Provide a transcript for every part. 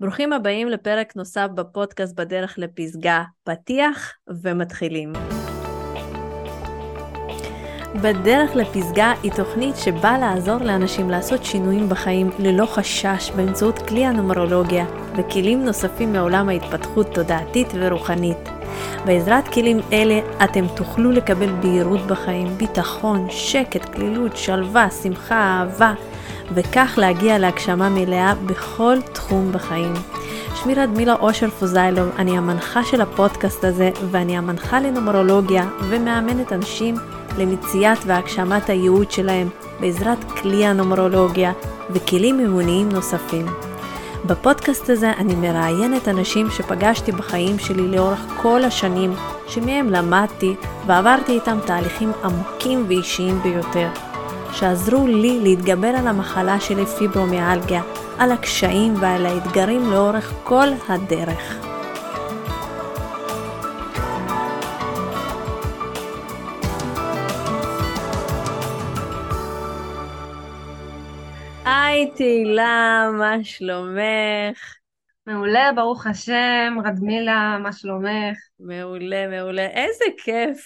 ברוכים הבאים לפרק נוסף בפודקאסט בדרך לפיסגה, פתיח ומתחילים. בדרך לפסגה היא תוכנית שבאה לעזור לאנשים לעשות שינויים בחיים ללא חשש באמצעות כלי הנומרולוגיה וכלים נוספים מעולם ההתפתחות תודעתית ורוחנית. בעזרת כלים אלה אתם תוכלו לקבל בהירות בחיים, ביטחון, שקט, כלילות, שלווה, שמחה, אהבה, וכך להגיע להגשמה מלאה בכל תחום בחיים. שמי רדמילה אושר פוזיילוב, אני המנחה של הפודקאסט הזה ואני המנחה לנומרולוגיה ומאמנת אנשים למציאת והגשמת הייעוד שלהם בעזרת כלי הנומרולוגיה וכלים אימוניים נוספים. בפודקאסט הזה אני מראיינת אנשים שפגשתי בחיים שלי לאורך כל השנים, שמהם למדתי ועברתי איתם תהליכים עמוקים ואישיים ביותר, שעזרו לי להתגבר על המחלה שלי פיברומיאלגיה, על הקשיים ועל האתגרים לאורך כל הדרך. היי תהילה, מה שלומך? מעולה, ברוך השם, רדמילה, מה שלומך? מעולה, מעולה.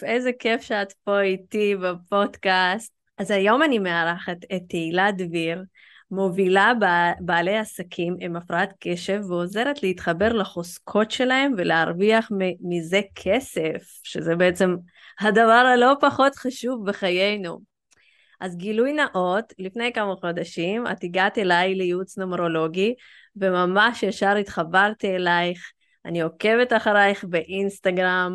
איזה כיף שאת פה איתי בפודקאסט. אז היום אני מארחת את תהילה דביר, מובילה בעלי עסקים עם הפרעת קשב ועוזרת להתחבר לחוזקות שלהם ולהרוויח מזה כסף, שזה בעצם הדבר הלא פחות חשוב בחיינו. אז גילוי נאות, לפני כמה חודשים, את הגעת אליי לייעוץ נומרולוגי, וממש ישר התחברתי אלייך, אני עוקבת אחרייך באינסטגרם,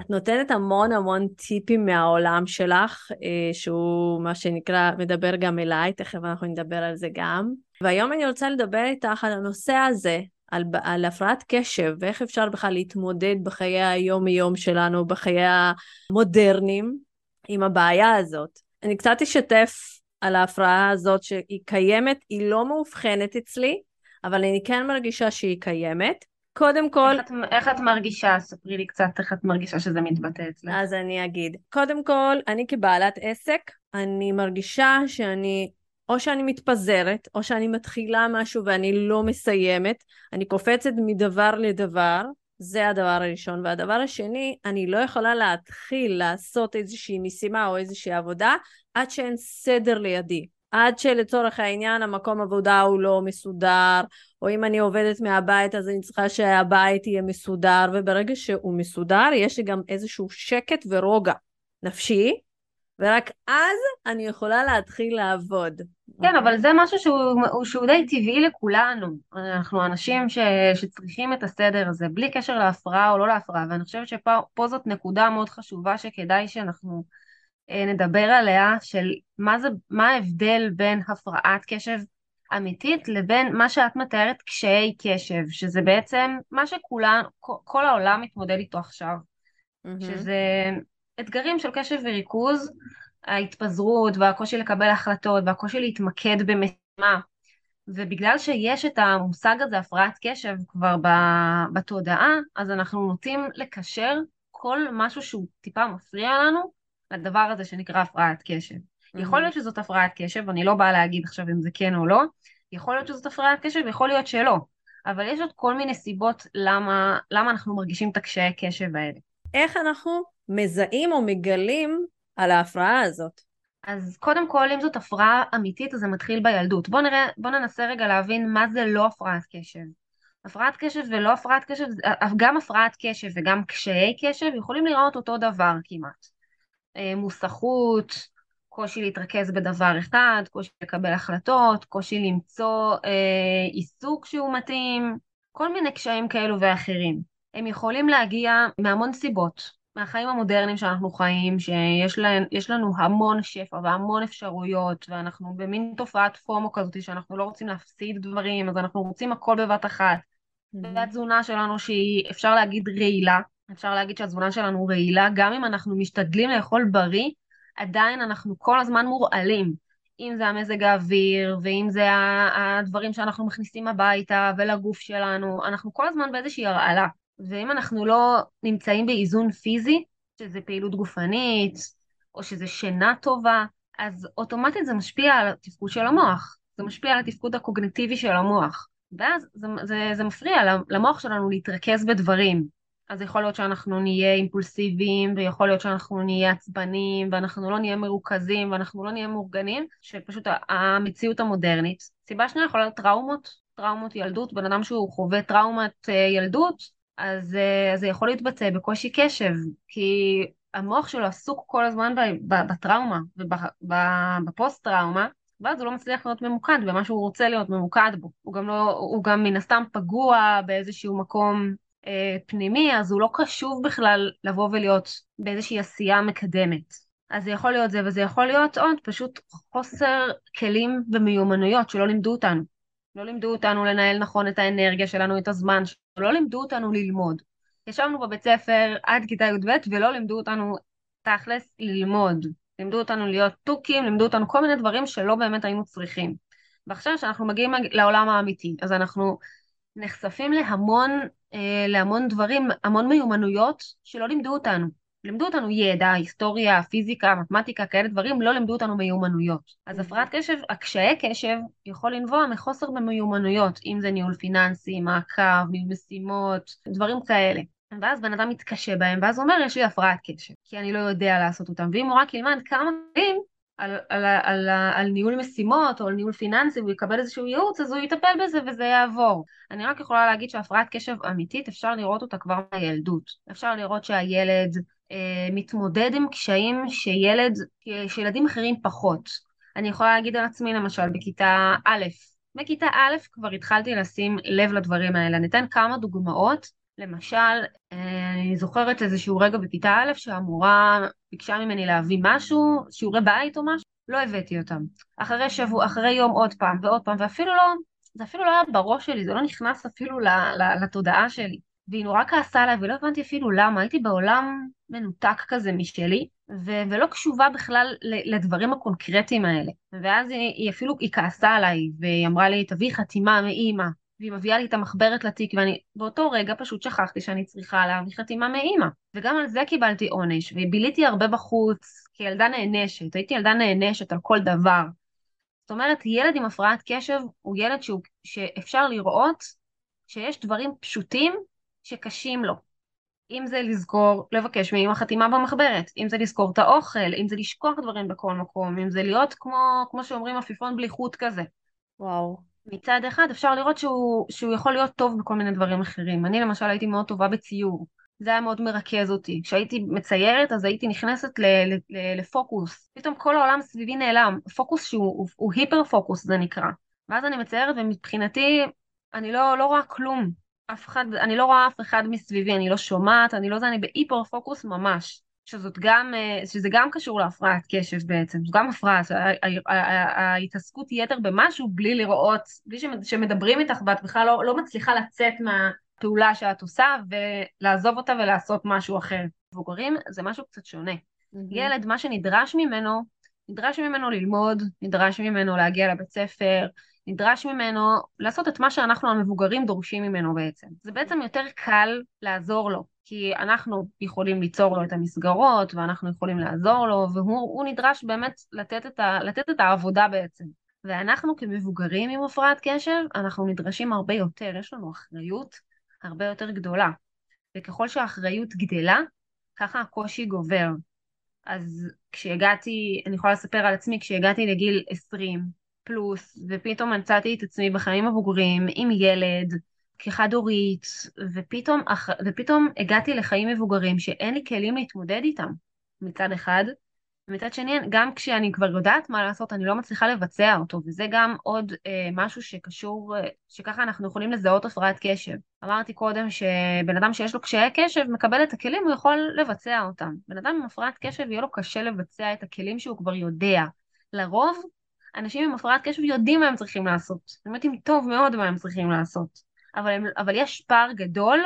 את נותנת המון טיפים מהעולם שלך, שהוא מה שנקרא מדבר גם אליי, תכף אנחנו נדבר על זה גם, והיום אני רוצה לדבר איתך על הנושא הזה, על הפרעת קשב, ואיך אפשר בכלל להתמודד בחיי היום-יום שלנו, בחיי המודרניים, עם הבעיה הזאת. אני קצת אשתף על ההפרעה הזאת שהיא קיימת, היא לא מאובחנת אצלי, אבל אני כן מרגישה שהיא קיימת. קודם כל... איך את מרגישה? ספרי לי קצת איך את מרגישה שזה מתבטא אצלך. אז אני אגיד. קודם כל, אני כבעלת עסק, אני מרגישה שאני, או שאני מתפזרת, או שאני מתחילה משהו ואני לא מסיימת, אני קופצת מדבר לדבר, זה הדבר הראשון. והדבר השני, אני לא יכולה להתחיל לעשות איזושהי משימה או איזושהי עבודה, עד שאין סדר לידי. עד שלצורך העניין, המקום עבודה הוא לא מסודר, או אם אני עובדת מהבית, אז אני צריכה שהבית יהיה מסודר, וברגע שהוא מסודר, יש לי גם איזשהו שקט ורוגע נפשי, ורק אז אני יכולה להתחיל לעבוד. כן, אבל זה משהו שהוא די טבעי לכולנו. אנחנו אנשים שצריכים את הסדר הזה, בלי קשר להפרעה או לא להפרעה, ואני חושבת שפה זאת נקודה מאוד חשובה שכדאי שאנחנו נדבר עליה, של מה ההבדל בין הפרעת קשב אמיתית לבין מה שאת מתארת קשיי קשב, שזה בעצם מה שכולנו, כל העולם מתמודד איתו עכשיו, שזה אתגרים של קשב וריכוז, ההתפזרות והקושי לקבל החלטות והקושי להתמקד במשימה. ובגלל שיש את המושג הזה, הפרעת קשב, כבר בתודעה, אז אנחנו נוטים לקשר כל משהו שהוא טיפה מפריע לנו לדבר הזה שנקרא הפרעת קשב. יכול להיות שזאת הפרעת קשב, אני לא באה להגיד עכשיו אם זה כן או לא, יכול להיות שזאת הפרעת קשב, יכול להיות שלא, אבל יש עוד כל מיני סיבות למה אנחנו מרגישים את הקשיי הקשב האלה. איך אנחנו מזהים או מגלים על ההפרעה הזאת? אז קודם כל, אם זאת הפרעה אמיתית, אז זה מתחיל בילדות. בוא ננסה רגע להבין מה זה לא הפרעת קשב. הפרעת קשב ולא הפרעת קשב, גם הפרעת קשב וגם קשיי קשב יכולים לראות אותו דבר כמעט. מוסחות, קושי להתרכז בדבר אחד, קושי לקבל החלטות, קושי למצוא עיסוק שהוא מתאים, כל מיני קשיים כאלו ואחרים. הם יכולים להגיע מהמון סיבות. מהחיים המודרניים שאנחנו חיים, שיש לנו המון שפע והמון אפשרויות, ואנחנו במין תופעת פומו כזאת, שאנחנו לא רוצים להפסיד דברים, אז אנחנו רוצים הכל בבת אחת. והתזונה שלנו שהיא, אפשר להגיד רעילה, אפשר להגיד שהתזונה שלנו רעילה, גם אם אנחנו משתדלים לאכול בריא, עדיין אנחנו כל הזמן מורעלים, אם זה המזג האוויר, ואם זה הדברים שאנחנו מכניסים הביתה ולגוף שלנו, אנחנו כל הזמן באיזושהי הרעלה. ואם אנחנו לא נמצאים באיזון פיזי, שזה פעילות גופנית, או שזה שינה טובה, אז אוטומטית זה משפיע על התפקוד של המוח. זה משפיע על התפקוד הקוגניטיבי של המוח. ואז זה מפריע למוח שלנו להתרכז בדברים. אז יכול להיות שאנחנו נהיה אימפולסיביים, ויכול להיות שאנחנו נהיה עצבנים, ואנחנו לא נהיה מרוכזים, ואנחנו לא נהיה מאורגנים, שפשוט המציאות המודרנית. סיבה שנייה יכולה להיות טראומות ילדות, בן אדם שהוא חווה טראומת ילדות, אז זה יכול להתבצע בקושי קשב, כי המוח שלו עסוק כל הזמן בטראומה, ובפוסט טראומה, ואז הוא לא מצליח להיות ממוקד במה שהוא רוצה להיות ממוקד בו. הוא גם מן הסתם פגוע באיזשהו מקום פנימי, אז הוא לא קשוב בכלל לבוא ולהיות באיזושהי עשייה מקדמת. אז זה יכול להיות זה, וזה יכול להיות עוד פשוט חוסר כלים ומיומנויות שלא לימדו אותנו. לא לימדו אותנו לנהל נכון את האנרגיה שלנו, את הזמן, שלא לימדו אותנו ללמוד. ישבנו בבית ספר עד כיתה י"ב ולא לימדו אותנו תכלס ללמוד. לימדו אותנו להיות תוקים, לימדו אותנו כל מיני דברים שלא באמת היינו צריכים. ועכשיו שאנחנו מגיעים לעולם האמיתי, אז אנחנו נחשפים להמון דברים, המון מיומנויות שלא לימדו אותנו. לימדו אותנו ידע, היסטוריה, פיזיקה, מתמטיקה, כאלה דברים, לא לימדו אותנו מיומנויות. אז הפרעת קשב, הקשיי קשב יכול לנבוע מחוסר במיומנויות, אם זה ניהול פיננסי, מעקב, ניהול משימות, דברים כאלה. ואז בן אדם מתקשה בהם, ואז הוא אומר, יש לי הפרעת קשב, כי אני לא יודע לעשות אותם. ואם הוא רק ילמד כמה דברים על ניהול משימות, או על ניהול פיננסי, הוא יקבל איזשהו ייעוץ, אז הוא יטפל בזה וזה יעבור. אני רק יכולה להגיד שהפרעת קשב אמיתית, אפשר לראות אותה כבר מהילדות. אפשר לראות שהילד מתמודד עם קשיים שילדים אחרים פחות. אני יכולה להגיד על עצמי, למשל, בכיתה א', בכיתה א' כבר התחלתי לשים לב לדברים האלה. ניתן כמה דוגמאות. למשל, אני זוכרת איזשהו רגע בכיתה א' שהמורה ביקשה ממני להביא משהו, שיעורי בית או משהו, לא הבאתי אותם. אחרי שבוע, אחרי יום עוד פעם ועוד פעם, ואפילו לא, זה אפילו לא היה בראש שלי, זה לא נכנס אפילו לתודעה שלי. והיא נורא כעסה עליי, ולא הבנתי אפילו למה, הייתי בעולם מנותק כזה משלי, ולא קשובה בכלל לדברים הקונקרטיים האלה. ואז היא אפילו, היא כעסה עליי, והיא אמרה לי, תביא חתימה מאמא. והיא מביאה לי את המחברת לתיק, ואני באותו רגע פשוט שכחתי שאני צריכה להביא חתימה מאמא. וגם על זה קיבלתי עונש, וביליתי הרבה בחוץ, כי ילדה נענשת, הייתי ילדה נענשת על כל דבר. זאת אומרת, ילד עם הפרעת קשב הוא ילד שאפשר לראות שיש דברים פשוטים שקשים לו. אם זה לזכור, לבקש מאמא חתימה במחברת, אם זה לזכור את האוכל, אם זה לשכוח דברים בכל מקום, אם זה להיות כמו שאומרים עפיפון בלי חוט כזה. וואו. מצד אחד אפשר לראות שהוא יכול להיות טוב בכל מיני דברים אחרים. אני למשל הייתי מאוד טובה בציור, זה היה מאוד מרכז אותי. כשהייתי מציירת אז הייתי נכנסת לפוקוס, פתאום כל העולם סביבי נעלם, פוקוס שהוא היפר פוקוס זה נקרא. ואז אני מציירת ומבחינתי אני לא רואה כלום, אני לא רואה אף אחד מסביבי, אני לא שומעת, אני בהיפר פוקוס ממש. שזה גם קשור להפרעת קשב בעצם, זה גם הפרעת, ההתעסקות יתר במשהו בלי לראות, בלי שמדברים איתך, ואת בכלל לא מצליחה לצאת מהפעולה שאת עושה, ולעזוב אותה ולעשות משהו אחר. מבוגרים זה משהו קצת שונה. ילד, מה שנדרש ממנו, נדרש ממנו ללמוד, נדרש ממנו להגיע לבית ספר, נדרש ממנו לעשות את מה שאנחנו המבוגרים דורשים ממנו בעצם. זה בעצם יותר קל לעזור לו, כי אנחנו יכולים ליצור לו את המסגרות, ואנחנו יכולים לעזור לו, והוא נדרש באמת לתת את העבודה בעצם. ואנחנו כמבוגרים עם הפרעת קשב, אנחנו נדרשים הרבה יותר, יש לנו אחריות הרבה יותר גדולה. וככל שהאחריות גדלה, ככה הקושי גובר. אז כשהגעתי, אני יכולה לספר על עצמי, כשהגעתי לגיל 20 פלוס, ופתאום מצאתי את עצמי בחיים מבוגרים, עם ילד, כחד הורית, ופתאום הגעתי לחיים מבוגרים שאין לי כלים להתמודד איתם מצד אחד, ומצד שני, גם כשאני כבר יודעת מה לעשות, אני לא מצליחה לבצע אותו, וזה גם עוד משהו שקשור, שככה אנחנו יכולים לזהות הפרעת קשב. אמרתי קודם שבן אדם שיש לו קשיי קשב מקבל את הכלים, הוא יכול לבצע אותם. בן אדם עם הפרעת קשב יהיה לו קשה לבצע את הכלים שהוא כבר יודע. לרוב, אנשים עם הפרעת קשב יודעים מה הם צריכים לעשות, הם יודעים טוב מאוד מה הם צריכים לעשות. אבל יש פער גדול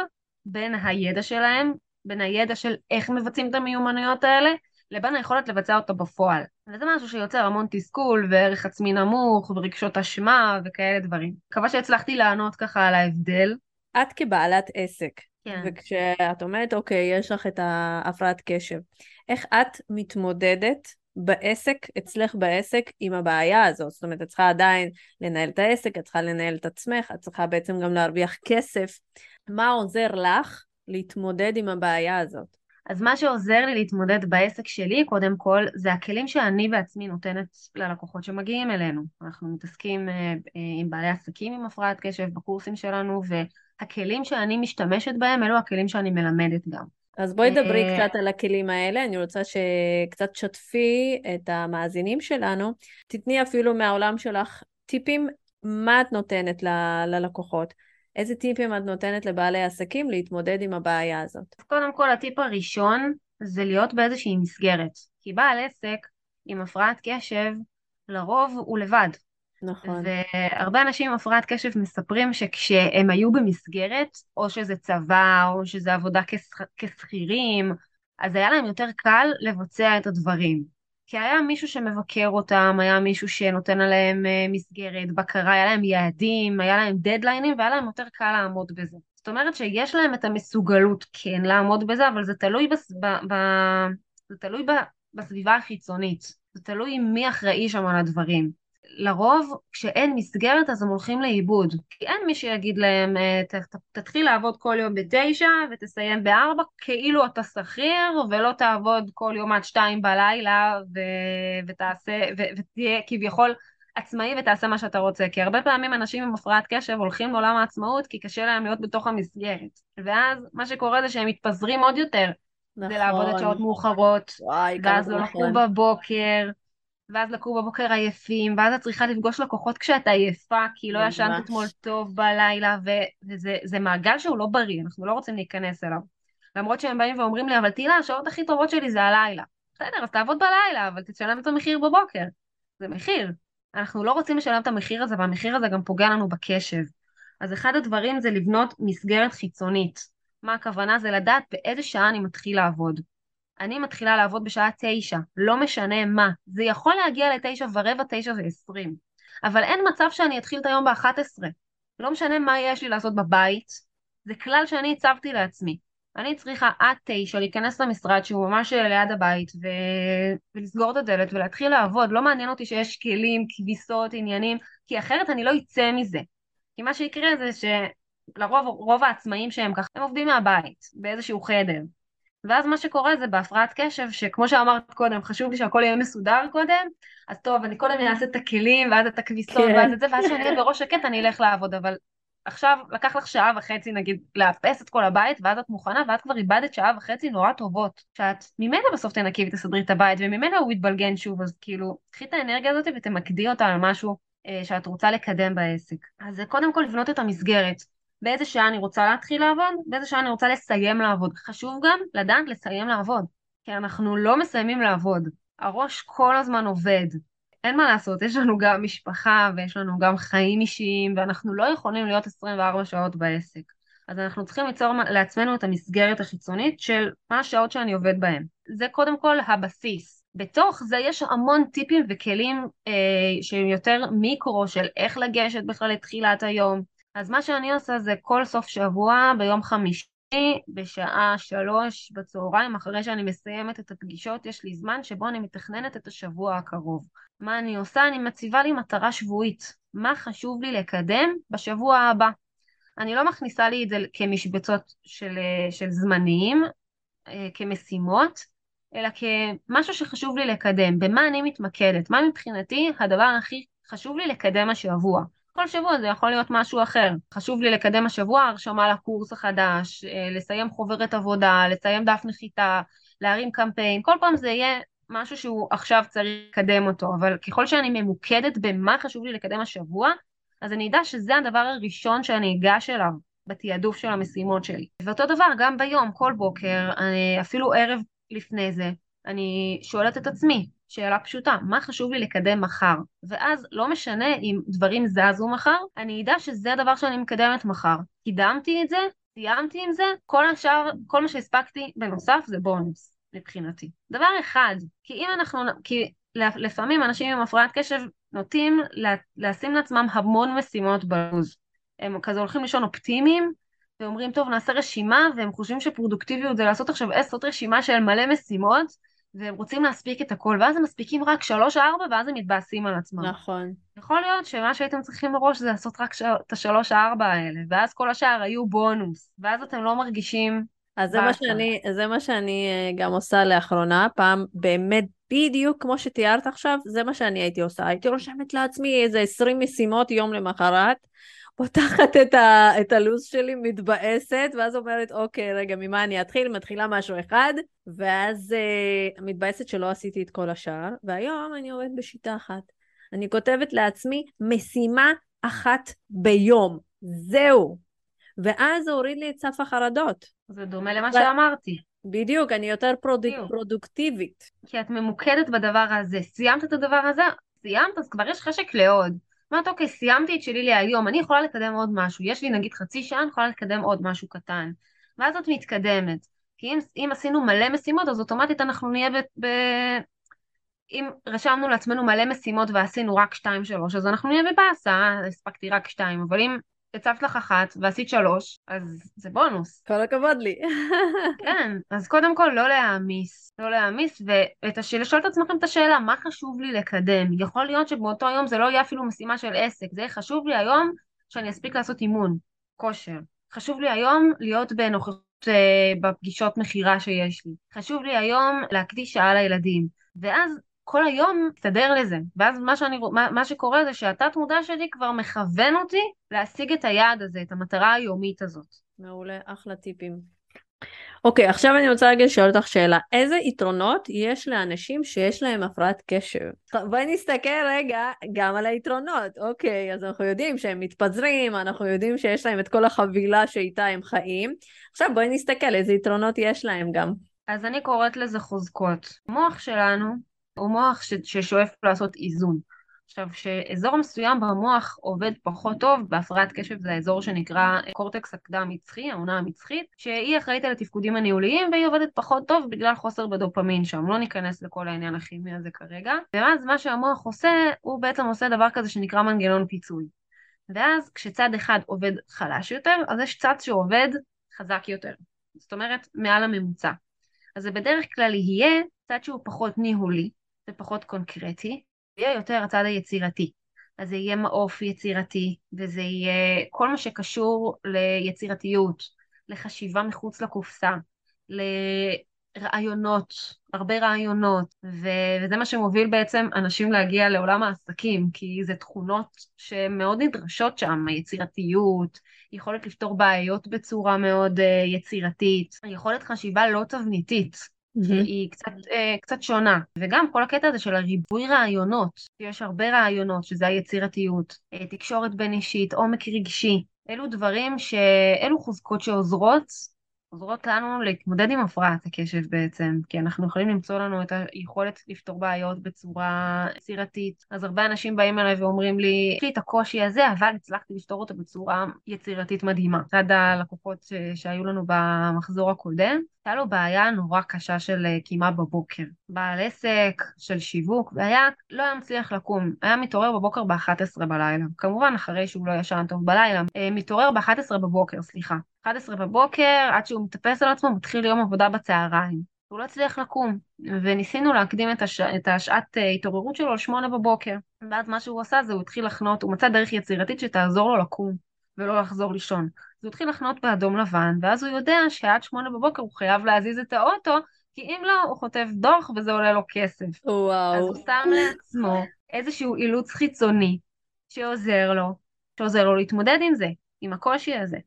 בין הידע שלהם, בין הידע של איך מבצעים את המיומנויות האלה, לבין היכולת לבצע אותו בפועל. וזה משהו שיוצר המון תסכול, וערך עצמי נמוך, ורגשות אשמה, וכאלה דברים. מקווה שהצלחתי לענות ככה על ההבדל. את כבעלת עסק, כן. וכשאת אומרת, אוקיי, יש לך את ההפרעת קשב. איך את מתמודדת בעסק, אצלך בעסק, עם הבעיה הזאת. זאת אומרת, את צריכה עדיין לנהל את העסק, את צריכה לנהל את עצמך, את צריכה בעצם גם להרוויח כסף. מה עוזר לך להתמודד עם הבעיה הזאת? אז מה שעוזר לי להתמודד בעסק שלי, קודם כל, זה הכלים שאני בעצמי נותנת ללקוחות שמגיעים אלינו. אנחנו מתעסקים עם בעלי עסקים, עם הפרעת קשב בקורסים שלנו, והכלים שאני משתמשת בהם, אלו הכלים שאני מלמדת גם. אז בואי דברי קצת על הכלים האלה, אני רוצה שקצת שתפי את המאזינים שלנו, תתני אפילו מהעולם שלך טיפים, מה את נותנת ללקוחות, איזה טיפים את נותנת לבעלי עסקים להתמודד עם הבעיה הזאת? קודם כל, הטיפ הראשון זה להיות באיזושהי מסגרת, כי בעל עסק עם הפרעת קשב, לרוב הוא לבד. נכון. והרבה אנשים עם הפרעת קשב מספרים שכשהם היו במסגרת, או שזה צבא, או שזה עבודה כשכירים, אז היה להם יותר קל לבצע את הדברים. כי היה מישהו שמבקר אותם, היה מישהו שנותן עליהם מסגרת, בקרה, היה להם יעדים, היה להם דדליינים, והיה להם יותר קל לעמוד בזה. זאת אומרת שיש להם את המסוגלות כן לעמוד בזה, אבל זה תלוי, בסביבה החיצונית. זה תלוי מי אחראי שם על הדברים. לרוב, כשאין מסגרת, אז הם הולכים לאיבוד. כי אין מי שיגיד להם, תתחיל לעבוד כל יום ב9:00 ותסיים ב4:00, כאילו אתה שכיר, ולא תעבוד כל יום עד 2:00 בלילה, ותהיה כביכול עצמאי ותעשה מה שאתה רוצה. כי הרבה פעמים אנשים עם הפרעת קשב הולכים לעולם העצמאות, כי קשה להם להיות בתוך המסגרת. ואז מה שקורה זה שהם מתפזרים עוד יותר. נכון. זה לעבוד את שעות מאוחרות, ואז הולכו בבוקר. ואז לקום בבוקר עייפים, ואז את צריכה לפגוש לקוחות כשאת עייפה, כי לא ישנת אתמול טוב בלילה, וזה מעגל שהוא לא בריא, אנחנו לא רוצים להיכנס אליו. למרות שהם באים ואומרים לי, אבל תהילה, השעות הכי טובות שלי זה הלילה. בסדר, אז תעבוד בלילה, אבל תשלם את המחיר בבוקר. זה מחיר. אנחנו לא רוצים לשלם את המחיר הזה, והמחיר הזה גם פוגע לנו בקשב. אז אחד הדברים זה לבנות מסגרת חיצונית. מה הכוונה? זה לדעת באיזה שעה אני מתחיל לעבוד. אני מתחילה לעבוד בשעה 9:00, לא משנה מה, זה יכול להגיע ל9:15, 9:20, אבל אין מצב שאני אתחיל את היום ב11, לא משנה מה יש לי לעשות בבית, זה כלל שאני הצבתי לעצמי, אני צריכה עד 9:00 להיכנס למשרד שהוא ממש ליד הבית, ולסגור את הדלת ולהתחיל לעבוד, לא מעניין אותי שיש כלים, כביסות, עניינים, כי אחרת אני לא יצא מזה, כי מה שיקרה זה שלרוב רוב העצמאים שהם ככה, הם עובדים מהבית, באיזשהו חדר, ואז מה שקורה זה בהפרעת קשב, שכמו שאמרת קודם, חשוב לי שהכל יהיה מסודר קודם, אז טוב, אני קודם אעשה את הכלים, ואז את הכביסות, כן. ואז את זה, ואז שאני אהיה בראש שקט, אני אלך לעבוד, אבל עכשיו לקח לך 1.5 שעה, נגיד, לאפס את כל הבית, ואז את מוכנה, ואת כבר איבדת 1.5 שעה נורא טובות, שאת ממנה בסוף תנקי ותסדרי את הבית, וממנה הוא יתבלגן שוב, אז כאילו, קחי את האנרגיה הזאת ותמקדי אותה על משהו שאת רוצה לקדם בעסק. אז קודם כל לבנות את המסגרת. באיזה שעה אני רוצה להתחיל לעבוד, באיזה שעה אני רוצה לסיים לעבוד. חשוב גם לדעת לסיים לעבוד, כי אנחנו לא מסיימים לעבוד. הראש כל הזמן עובד. אין מה לעשות, יש לנו גם משפחה, ויש לנו גם חיים אישיים, ואנחנו לא יכולים להיות 24 שעות בעסק. אז אנחנו צריכים ליצור לעצמנו את המסגרת החיצונית של מה השעות שאני עובד בהן. זה קודם כל הבסיס. בתוך זה יש המון טיפים וכלים שהם יותר מיקרו של איך לגשת בכלל לתחילת היום. אז מה שאני עושה זה כל סוף שבוע, ביום חמישי, בשעה 15:00 בצהריים, אחרי שאני מסיימת את הפגישות, יש לי זמן שבו אני מתכננת את השבוע הקרוב. מה אני עושה? אני מציבה לי מטרה שבועית. מה חשוב לי לקדם בשבוע הבא? אני לא מכניסה לי את זה כמשבצות של זמנים, כמשימות, אלא כמשהו שחשוב לי לקדם. במה אני מתמקדת? מה מבחינתי הדבר הכי חשוב לי לקדם השבוע? כל שבוע זה יכול להיות משהו אחר. חשוב לי לקדם השבוע, הרשמה לקורס החדש, לסיים חוברת עבודה, לסיים דף נחיתה, להרים קמפיין, כל פעם זה יהיה משהו שהוא עכשיו צריך לקדם אותו, אבל ככל שאני ממוקדת במה חשוב לי לקדם השבוע, אז אני יודע שזה הדבר הראשון שאני אגש אליו, בתיעדוף של המשימות שלי. ואותו דבר גם ביום, כל בוקר, אפילו ערב לפני זה, אני שואלת את עצמי, שאלה פשוטה, מה חשוב לי לקדם מחר? ואז לא משנה אם דברים זזו מחר, אני יודע שזה הדבר שאני מקדמת מחר. קידמתי את זה, סיימתי עם זה, כל השאר, כל מה שהספקתי בנוסף זה בונוס, מבחינתי. דבר אחד, כי לפעמים אנשים עם הפרעת קשב נוטים לשים לעצמם המון משימות בלוז. הם כזה הולכים לישון אופטימיים, ואומרים, טוב, נעשה רשימה, והם חושבים שפרודוקטיביות זה לעשות עכשיו 10 רשימה של מלא משימות, והם רוצים להספיק את הכל, ואז הם מספיקים רק 3-4, ואז הם מתבאסים על עצמם. נכון. יכול להיות שמה שהייתם צריכים מראש זה לעשות רק את ה3-4 האלה, ואז כל השאר היו בונוס, ואז אתם לא מרגישים... אז זה מה שאני גם עושה לאחרונה, פעם באמת בדיוק כמו שתיארת עכשיו, זה מה שאני הייתי עושה. הייתי רושמת לעצמי איזה 20 משימות יום למחרת, פותחת את הלו"ז שלי, מתבאסת, ואז אומרת, אוקיי, רגע, ממה אני אתחיל? מתחילה משהו אחד, ואז מתבאסת שלא עשיתי את כל השאר, והיום אני עובדת בשיטה אחת. אני כותבת לעצמי משימה אחת ביום. זהו. ואז זה הוריד לי את סף החרדות. זה דומה למה שאמרתי. בדיוק, אני יותר פרודוקטיבית. כי את ממוקדת בדבר הזה. סיימת את הדבר הזה? סיימת, אז כבר יש חשק לעוד. אמרת, אוקיי, סיימתי את שלי להיום, אני יכולה לקדם עוד משהו, יש לי נגיד חצי שעה, אני יכולה לקדם עוד משהו קטן, ואז את מתקדמת, כי אם עשינו מלא משימות, אז אוטומטית אנחנו נהיה אם רשמנו לעצמנו מלא משימות, ועשינו רק 2-3, אז אנחנו נהיה בבאסה, הספקתי רק 2, אבל אם הצפת לך 1, ועשית 3, אז זה בונוס. כל הכבוד לי. כן, אז קודם כל לא להעמיס, לא להעמיס, ולשאול את עצמכם את השאלה, מה חשוב לי לקדם? יכול להיות שבאותו יום זה לא יהיה אפילו משימה של עסק, זה חשוב לי היום שאני אספיק לעשות אימון, כושר. חשוב לי היום להיות בנוכחות בפגישות מחירה שיש לי. חשוב לי היום להקדיש שעה לילדים, ואז כל היום תסדר לזה, ואז מה שקורה זה שהתת מודע שלי כבר מכוון אותי להשיג את היעד הזה, את המטרה היומית הזאת. מעולה, אחלה טיפים. אוקיי, עכשיו אני רוצה לשאול אותך שאלה, איזה יתרונות יש לאנשים שיש להם הפרעת קשב? בואי נסתכל רגע גם על היתרונות, אוקיי, אז אנחנו יודעים שהם מתפזרים, אנחנו יודעים שיש להם את כל החבילה שאיתה הם חיים, עכשיו בואי נסתכל איזה יתרונות יש להם גם. אז אני קוראת לזה חוזקות. המוח שלנו, הוא מוח ששואף לעשות איזון. עכשיו, שאזור מסוים במוח עובד פחות טוב, בהפרעת קשב זה האזור שנקרא קורטקס הקדם מצחי, העונה המצחית, שהיא אחראית על התפקודים הניהוליים, והיא עובדת פחות טוב בגלל חוסר בדופמין שם. לא ניכנס לכל העניין הכימי הזה כרגע. ואז מה שהמוח עושה, הוא בעצם עושה דבר כזה שנקרא מנגנון פיצוי. ואז כשצד אחד עובד חלש יותר, אז יש צד שעובד חזק יותר. זאת אומרת, מעל הממוצע. אז זה בדרך כלל יהיה צד שהוא פחות ניהולי, זה פחות קונקרטי, יהיה יותר הצד היצירתי. אז זה יהיה מעוף יצירתי, וזה יהיה כל מה שקשור ליצירתיות, לחשיבה מחוץ לקופסה, לרעיונות, הרבה רעיונות, וזה מה שמוביל בעצם אנשים להגיע לעולם העסקים, כי זה תכונות שמאוד נדרשות שם, היצירתיות, יכולת לפתור בעיות בצורה מאוד יצירתית, יכולת חשיבה לא תבניתית, היא קצת שונה, וגם כל הקטע הזה של הריבוי רעיונות, יש הרבה רעיונות שזה היצירתיות, תקשורת בין אישית, עומק רגשי, אלו דברים אלו חוזקות שעוזרות לנו להתמודד עם הפרעת הקשב בעצם, כי אנחנו יכולים למצוא לנו את היכולת לפתור בעיות בצורה יצירתית. אז הרבה אנשים באים אליי ואומרים לי, יש לי את הקושי הזה, אבל הצלחתי לפתור אותו בצורה יצירתית מדהימה. אחד הלקוחות שהיו לנו במחזור הקודם, היה לו בעיה נורא קשה של קימה בבוקר. בעל עסק, של שיווק, לא היה מצליח לקום, היה מתעורר בבוקר ב-11 בלילה. כמובן אחרי שהוא לא ישן טוב בלילה, מתעורר ב-11 בבוקר, 11 בבוקר, עד שהוא מטפס על עצמו, מתחיל יום עבודה בצהריים. הוא לא הצליח לקום, וניסינו להקדים את השעת התעוררות שלו ל-8 בבוקר. ואז מה שהוא עשה זה הוא התחיל לחנות, הוא מצא דרך יצירתית שתעזור לו לקום, ולא לחזור לישון. אז הוא התחיל לחנות באדום לבן, ואז הוא יודע שעד 8 בבוקר הוא חייב להזיז את האוטו, כי אם לא, הוא חוטף דוח וזה עולה לו כסף. וואו. אז הוא שם לעצמו איזשהו אילוץ חיצוני, שעוזר לו להתמודד עם זה, עם הקושי הזה.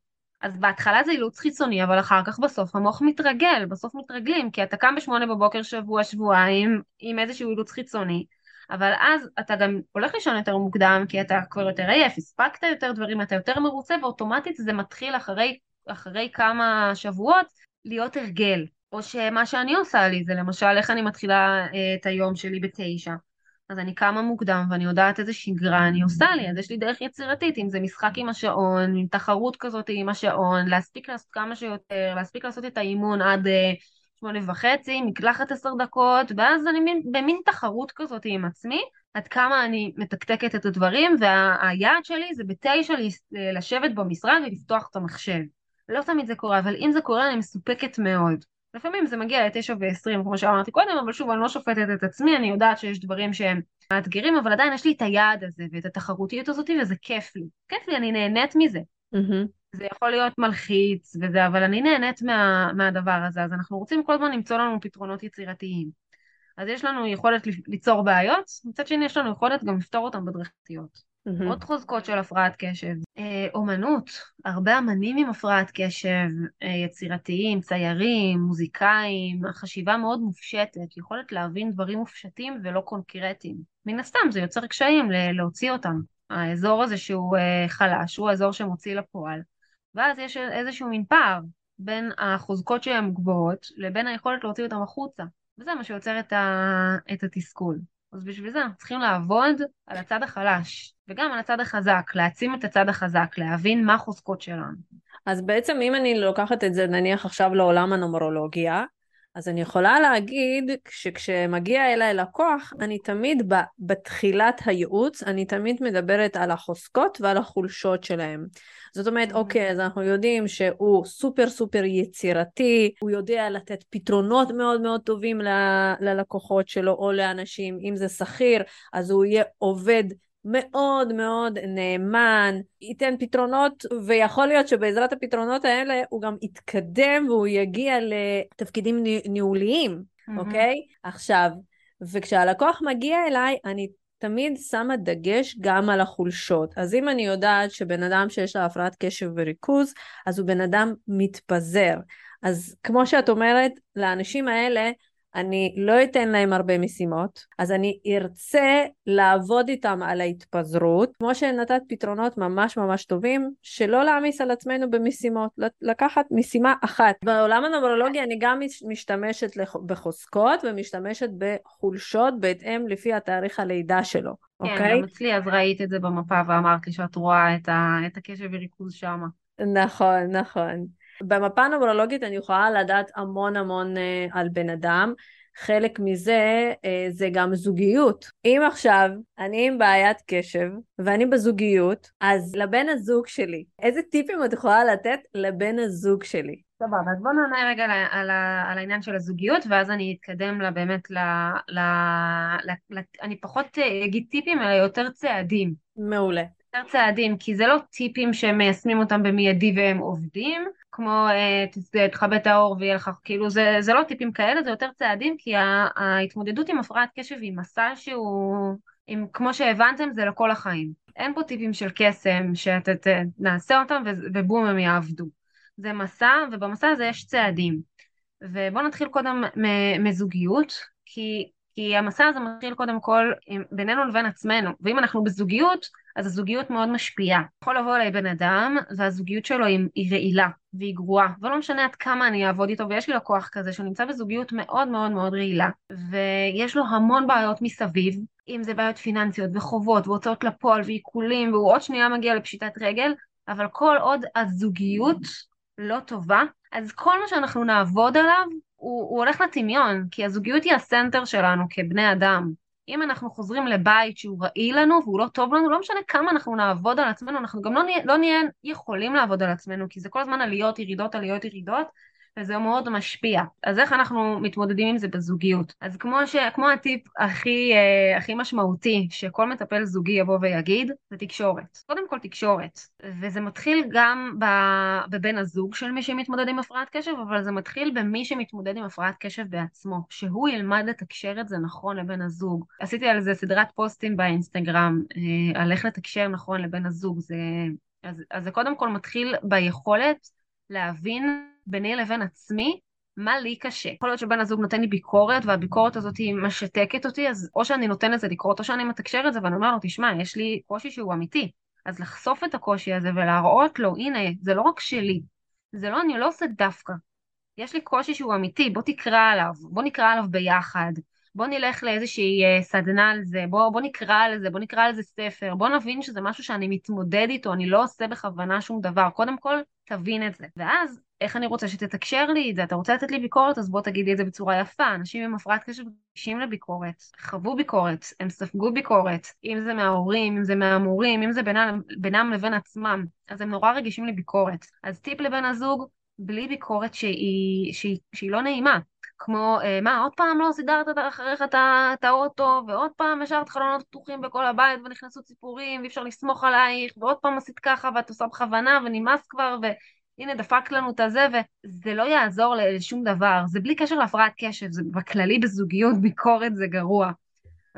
אז בהתחלה זה אילוץ חיצוני, אבל אחר כך בסוף המוח מתרגל, בסוף מתרגלים, כי אתה קם ב8 בבוקר שבועיים עם איזשהו אילוץ חיצוני, אבל אז אתה גם הולך לישון יותר מוקדם, כי אתה כבר יותר עייף, הספקת יותר דברים, אתה יותר מרוצה, ואוטומטית זה מתחיל אחרי כמה שבועות להיות הרגל. או שמה שאני עושה לי זה למשל איך אני מתחילה את היום שלי ב9, אז אני קמה מוקדם, ואני יודעת איזה שגרה אני עושה לי, אז יש לי דרך יצירתית, אם זה משחק עם השעון, עם תחרות כזאת עם השעון, להספיק לעשות כמה שיותר, להספיק לעשות את האימון עד 8:30, מקלחת 10 דקות, ואז אני במין תחרות כזאת עם עצמי, עד כמה אני מתקתקת את הדברים, והיעד שלי זה ב9 לשבת במשרד ולפתוח את המחשב. לא תמיד זה קורה, אבל אם זה קורה אני מסופקת מאוד. לפעמים זה מגיע ל-9:20, כמו שאמרתי קודם, אבל שוב, אני לא שופטת את עצמי, אני יודעת שיש דברים שהם מאתגרים, אבל עדיין יש לי את היעד הזה, ואת התחרותיות הזאת, וזה כיף לי. כיף לי, אני נהנית מזה. זה יכול להיות מלחיץ וזה, אבל אני נהנית מהדבר הזה, אז אנחנו רוצים כל הזמן למצוא לנו פתרונות יצירתיים. אז יש לנו יכולת ליצור בעיות, מצד שני יש לנו יכולת גם לפתור אותן בדרכתיות. עוד חוזקות של הפרעת קשב. אומנות, הרבה אמנים עם הפרעת קשב, יצירתיים, ציירים, מוזיקאים, החשיבה מאוד מופשטת, יכולת להבין דברים מופשטים ולא קונקרטיים. מן הסתם זה יוצר קשיים להוציא אותם. האזור הזה שהוא חלש, הוא האזור שמוציא לפועל. ואז יש איזשהו מין פער בין החוזקות שהן גבוהות לבין היכולת להוציא אותם החוצה. וזה מה שיוצר את התסכול. אז בשביל זה צריכים לעבוד על הצד החלש, וגם על הצד החזק, להעצים את הצד החזק, להבין מה החוזקות שלנו. אז בעצם אם אני לוקחת את זה, נניח עכשיו לעולם הנומרולוגיה, אז אני יכולה להגיד שכשמגיע אליי לקוח, אני תמיד בתחילת הייעוץ, אני תמיד מדברת על החוזקות ועל החולשות שלהם. זאת אומרת, אוקיי, אז אנחנו יודעים שהוא סופר סופר יצירתי, הוא יודע לתת פתרונות מאוד מאוד טובים ללקוחות שלו או לאנשים, אם זה שכיר, אז הוא יהיה עובד מאוד מאוד נאמן, ייתן פתרונות, ויכול להיות שבעזרת הפתרונות האלה הוא גם יתקדם והוא יגיע לתפקידים ניהוליים, אוקיי? עכשיו, וכשהלקוח מגיע אליי, אני תמיד שמה דגש גם על החולשות. אז אם אני יודעת שבן אדם שיש לה הפרעת קשב וריכוז, אז הוא בן אדם מתפזר. אז כמו שאת אומרת, לאנשים האלה, אני לא אתן להם הרבה משימות, אז אני ארצה לעבוד איתם על ההתפזרות, כמו שנתת פתרונות ממש ממש טובים, שלא להעמיס על עצמנו במשימות, לקחת משימה אחת. בעולם הנומרולוגיה אני גם משתמשת בחוזקות, ומשתמשת בחולשות, בהתאם לפי התאריך הלידה שלו. כן, גם אצלי אז ראית את זה במפה, ואמרת לי שאת רואה את הקשב וריכוז שם. נכון, נכון. במפה הנומרולוגית אני יכולה לדעת המון המון על בן אדם, חלק מזה זה גם זוגיות. אם עכשיו אני עם בעיית קשב ואני בזוגיות, אז לבן הזוג שלי, איזה טיפים את יכולה לתת לבן הזוג שלי? סבבה, אז בוא נענה רגע על העניין של הזוגיות, ואז אני אתקדם לה באמת, אני פחות אגיד טיפים, אלא יותר צעדים. מעולה. יותר צעדים, כי זה לא טיפים שמיישמים אותם במיידי והם עובדים, כמו תחבא את האור ויהיה לך, כאילו זה לא טיפים כאלה, זה יותר צעדים, כי ההתמודדות עם הפרעת קשב היא מסע שהוא, כמו שהבנתם, זה לכל החיים. אין פה טיפים של קסם, שנעשה אותם ובום הם יעבדו. זה מסע, ובמסע הזה יש צעדים. ובואו נתחיל קודם מזוגיות, כי המסע הזה מתחיל קודם כל בינינו לבין עצמנו, ואם אנחנו בזוגיות, אז הזוגיות מאוד משפיעה. יכול לבוא אליי בן אדם, והזוגיות שלו היא רעילה, והיא גרועה, ולא משנה עד כמה אני אעבוד איתו, ויש לי לקוח כזה שנמצא בזוגיות מאוד מאוד מאוד רעילה, ויש לו המון בעיות מסביב, אם זה בעיות פיננסיות וחובות, והוצאות לפועל ועיקולים, והוא עוד שנייה מגיע לפשיטת רגל, אבל כל עוד הזוגיות לא טובה, אז כל מה שאנחנו נעבוד עליו, הוא הולך לטמיון, כי הזוגיות היא הסנטר שלנו כבני אדם. אם אנחנו חוזרים לבית שהוא רעיל לנו והוא לא טוב לנו, לא משנה כמה אנחנו נעבוד על עצמנו, אנחנו גם לא נהיה יכולים לעבוד על עצמנו, כי זה כל הזמן עליות, ירידות, עליות, ירידות, וזה מאוד משפיע. אז איך אנחנו מתמודדים עם זה בזוגיות? אז כמו הטיפ הכי משמעותי, שכל מטפל זוגי יבוא ויגיד, זה תקשורת. קודם כל תקשורת. וזה מתחיל גם בבין הזוג של מי שמתמודד עם הפרעת קשב, אבל זה מתחיל במי שמתמודד עם הפרעת קשב בעצמו, שהוא ילמד לתקשר את זה נכון לבין הזוג. עשיתי על זה סדרת פוסטים באינסטגרם, על איך לתקשר נכון לבין הזוג. אז זה קודם כל מתחיל ביכולת להבין ביני לבין עצמי, מה לי קשה. יכול להיות שבן הזוג נותן לי ביקורת, והביקורת הזאת היא משתקת אותי, אז או שאני נותן לזה לקרות, או שאני מתקשר את זה, ואני אומר לו, תשמע, יש לי קושי שהוא אמיתי. אז לחשוף את הקושי הזה, ולהראות לו, הנה, זה לא רק שלי, זה לא, אני לא עושה דווקא. יש לי קושי שהוא אמיתי, בוא תקרא עליו, בוא נקרא עליו ביחד, בוא נלך לאיזושהי סדנה על זה, בוא נקרא על זה, בוא נקרא על זה ספר, בוא נבין שזה משהו שאני מתמודד איתו, אני לא עושה בכוונה שום דבר. קודם כל, תבין את זה. ואז, איך אני רוצה שתתקשר לי את זה? אתה רוצה לתת לי ביקורת, אז בוא תגידי את זה בצורה יפה. אנשים עם הפרעת קשב רגישים לביקורת, חוו ביקורת, הם ספגו ביקורת, אם זה מההורים, אם זה מהמורים, אם זה בינם לבין עצמם, אז הם נורא רגישים לביקורת. אז טיפ לבן הזוג, בלי ביקורת שהיא לא נעימה, כמו, מה, עוד פעם לא סידרת אחריך את האוטו, ועוד פעם השארת חלונות פתוחים בכל הבית, ונכנסו ציפורים, ואי אפשר לסמוך עלייך, ועוד פעם עשית ככה, ואת עושה בכוונה, ונמאס כבר, והנה דפק לנו את הזה, וזה לא יעזור לשום דבר, זה בלי קשר להפרעת קשב, זה בכללי בזוגיות, ביקורת זה גרוע.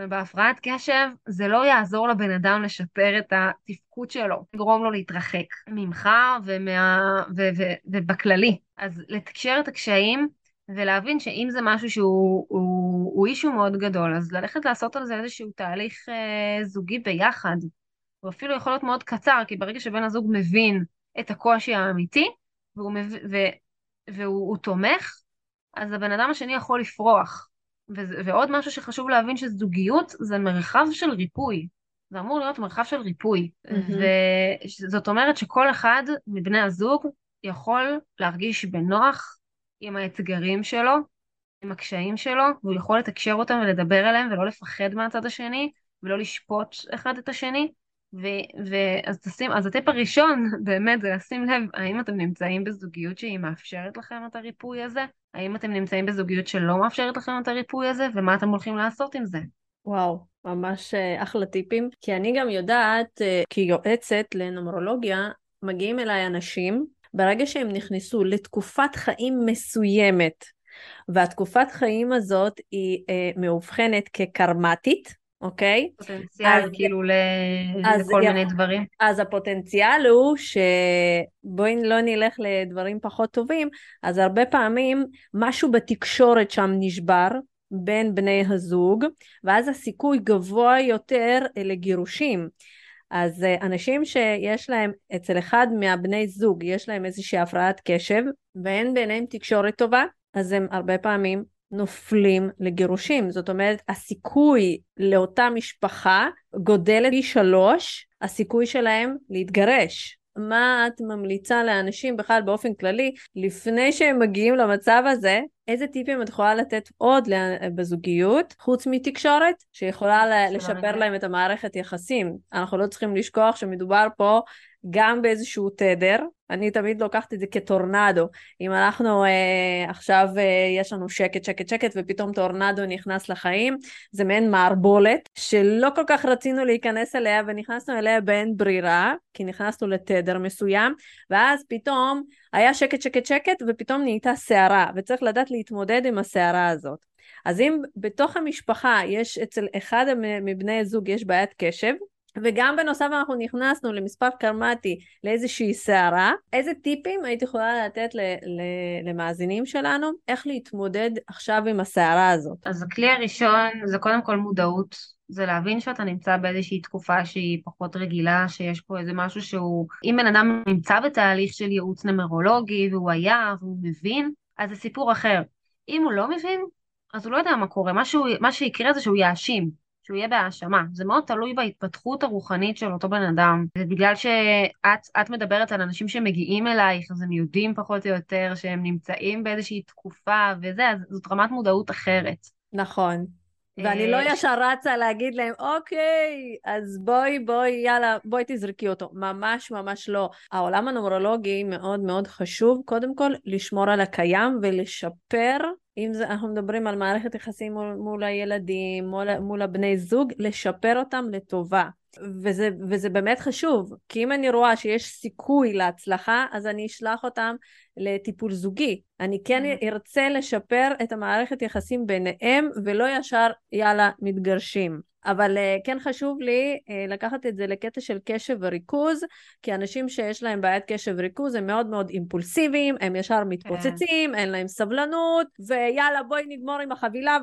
בהפרעת קשב, זה לא יעזור לבן אדם לשפר את התפקוד שלו, גרום לו להתרחק ממך ובכללי. אז לתקשר את הקשיים, ולהבין שאם זה משהו שהוא אישו מאוד גדול, אז ללכת לעשות על זה איזשהו תהליך זוגי ביחד, הוא אפילו יכול להיות מאוד קצר, כי ברגע שבן הזוג מבין את הקושי האמיתי, והוא תומך, אז הבן אדם השני יכול לפרוח. ועוד משהו שחשוב להבין שזוגיות זה מרחב של ריפוי, זה אמור להיות מרחב של ריפוי, וזאת אומרת שכל אחד מבני הזוג יכול להרגיש בנוח עם האתגרים שלו, עם הקשיים שלו, והוא יכול לתקשר אותם ולדבר עליהם, ולא לפחד מהצד השני, ולא לשפוט אחד את השני, אז הטיפ הראשון באמת זה לשים לב, האם אתם נמצאים בזוגיות שהיא מאפשרת לכם את הריפוי הזה? האם אתם נמצאים בזוגיות שלא מאפשרת לכם את הריפוי הזה? ומה אתם הולכים לעשות עם זה? וואו, ממש אחלה טיפים. כי אני גם יודעת, כיועצת לנומרולוגיה, מגיעים אליי אנשים, ברגע שהם נכנסו לתקופת חיים מסוימת, והתקופת חיים הזאת היא מאובחנת כקרמטית, אוקיי? פוטנציאל כאילו לכל מיני דברים. אז הפוטנציאל הוא שבואי לא נלך לדברים פחות טובים, אז הרבה פעמים משהו בתקשורת שם נשבר בין בני הזוג, ואז הסיכוי גבוה יותר לגירושים. אז אנשים שיש להם, אצל אחד מהבני זוג, יש להם איזושהי הפרעת קשב, ואין ביניהם תקשורת טובה, אז הם הרבה פעמים נופלים לגירושים. זאת אומרת, הסיכוי לאותה משפחה גודל פי 3, הסיכוי שלהם להתגרש. מה את ממליצה לאנשים בכלל באופן כללי, לפני שהם מגיעים למצב הזה, איזה טיפים את יכולה לתת עוד בזוגיות, חוץ מתקשורת, שיכולה לשפר להם את המערכת יחסים? אנחנו לא צריכים לשכוח שמדובר פה גם באיזשהו תדר, אני תמיד לוקחת את זה כטורנדו, אם אנחנו עכשיו יש לנו שקט, שקט, שקט, ופתאום טורנדו נכנס לחיים, זה מעין מערבולת, שלא כל כך רצינו להיכנס אליה, ונכנסנו אליה באין ברירה, כי נכנסנו לתדר מסוים, ואז פתאום היה שקט, שקט, שקט, ופתאום נהייתה שערה, וצריך לדעת להתמודד עם השערה הזאת. אז אם בתוך המשפחה, יש אצל אחד מבני הזוג, יש בעיית קשב, וגם בנוסף אנחנו נכנסנו למספר קרמטי לאיזושהי שערה, איזה טיפים היית יכולה לתת למאזינים שלנו, איך להתמודד עכשיו עם השערה הזאת? אז הכלי הראשון זה קודם כל מודעות, זה להבין שאתה נמצא באיזושהי תקופה שהיא פחות רגילה, שיש פה איזה משהו שהוא, אם בן אדם נמצא בתהליך של ייעוץ נומרולוגי, והוא היה והוא מבין, אז זה סיפור אחר. אם הוא לא מבין, אז הוא לא יודע מה קורה, מה שיקרה זה שהוא יאשים, שהוא יהיה בהאשמה. זה מאוד תלוי בהתפתחות הרוחנית של אותו בן אדם, ובגלל שאת מדברת על אנשים שמגיעים אלייך, אז הם יודעים פחות או יותר שהם נמצאים באיזושהי תקופה וזה, אז זאת רמת מודעות אחרת. נכון, ואני לא ישר רצה להגיד להם, אוקיי, אז בואי, יאללה, בואי תזרקי אותו. ממש ממש לא. העולם הנומרולוגי מאוד מאוד חשוב, קודם כל, לשמור על הקיים ולשפר, אם אנחנו מדברים על מערכת יחסים מול הילדים, מול הבני זוג, לשפר אותם לטובה. וזה באמת חשוב, כי אם אני רואה שיש סיכוי להצלחה, אז אני אשלח אותם לטיפול זוגי. אני כן ארצה לשפר את המערכת יחסים ביניהם, ולא ישר יאללה מתגרשים. אבל כן חשוב לי לקחת את זה לקטע של קשב וריכוז, כי אנשים שיש להם בעיית קשב וריכוז הם מאוד מאוד אימפולסיביים, הם ישר מתפוצצים, אין להם סבלנות, ויאללה בואי נגמור עם החבילה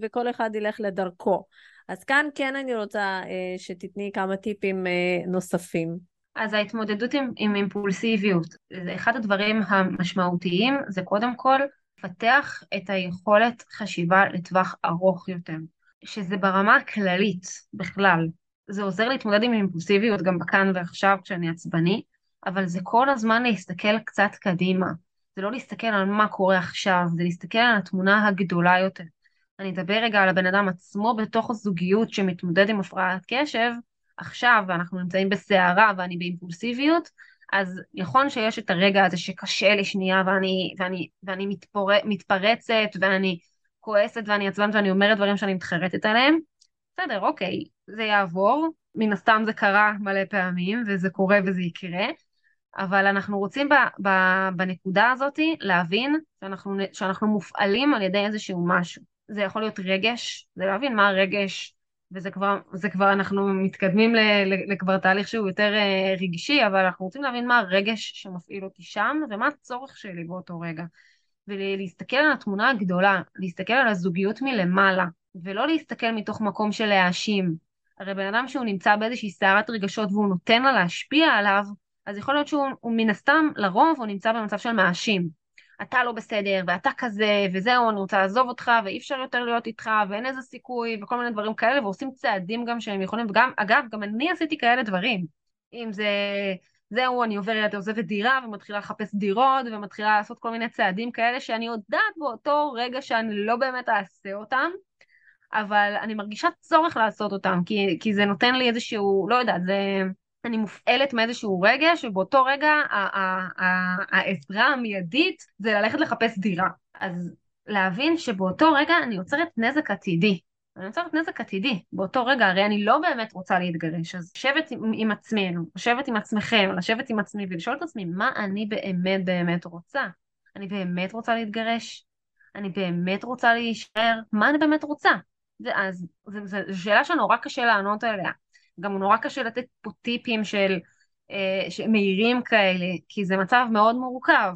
וכל אחד ילך לדרכו. אז כאן כן אני רוצה שתתני כמה טיפים נוספים. אז ההתמודדות עם אימפולסיביות, אחד הדברים המשמעותיים זה קודם כל לפתח את היכולת חשיבה לטווח ארוך יותר. שזה ברמה הכללית בכלל, זה עוזר להתמודד עם אימפולסיביות גם כאן ועכשיו כשאני עצבני, אבל זה כל הזמן להסתכל קצת קדימה, זה לא להסתכל על מה קורה עכשיו, זה להסתכל על התמונה הגדולה יותר. אני אדבר רגע על הבן אדם עצמו בתוך הזוגיות שמתמודד עם הפרעת קשב, עכשיו ואנחנו נמצאים בסערה ואני באימפולסיביות, אז נכון שיש את הרגע הזה שקשה לי שנייה, ואני מתפרצת, ואני כועסת, ואני עצבנת, ואני אומרת דברים שאני מתחרטת עליהם. בסדר, אוקיי, זה יעבור, מן הסתם זה קרה מלא פעמים, וזה קורה וזה יקרה, אבל אנחנו רוצים בנקודה הזאת להבין שאנחנו מופעלים על ידי איזשהו משהו. זה יכול להיות רגש, זה להבין מה הרגש, וזה כבר אנחנו מתקדמים לכבר תהליך שהוא יותר רגשי, אבל אנחנו רוצים להבין מה הרגש שמפעיל אותי שם, ומה הצורך שלי באותו רגע. ולהסתכל על התמונה הגדולה, להסתכל על הזוגיות מלמעלה, ולא להסתכל מתוך מקום של להאשים. הרי בן אדם שהוא נמצא באיזושהי סערת רגשות, והוא נותן לה להשפיע עליו, אז יכול להיות שהוא מן הסתם, לרוב, הוא נמצא במצב של מאשים. אתה לא בסדר, ואתה כזה, וזהו, אני רוצה לעזוב אותך, ואי אפשר יותר להיות איתך, ואין איזה סיכוי, וכל מיני דברים כאלה, ועושים צעדים גם שהם יכולים, וגם, אגב, גם אני עשיתי כאלה דברים. אם זהו, אני עוברת, עוזבת דירה, ומתחילה לחפש דירות, ומתחילה לעשות כל מיני צעדים כאלה, שאני יודעת באותו רגע שאני לא באמת אעשה אותם, אבל אני מרגישה צורך לעשות אותם, כי זה נותן לי איזשהו, לא יודעת, זה... אני מופעלת מאיזשהו רגע, שבאותו רגע העזרה המיידית זה ללכת לחפש דירה. אז להבין שבאותו רגע אני יוצרת נזק עתידי. אני יוצרת נזק עתידי. באותו רגע, הרי אני לא באמת רוצה להתגרש. אז לשבת עם עצמנו, לשבת עם עצמכם, לשבת עם עצמי ולשאול את עצמי, מה אני באמת רוצה? אני באמת רוצה להתגרש? אני באמת רוצה להישאר? מה אני באמת רוצה? ואז, זו שאלה שנורא קשה לענות עליה. גם נורא קשה לתת פה טיפים של מהירים כאלה, כי זה מצב מאוד מורכב,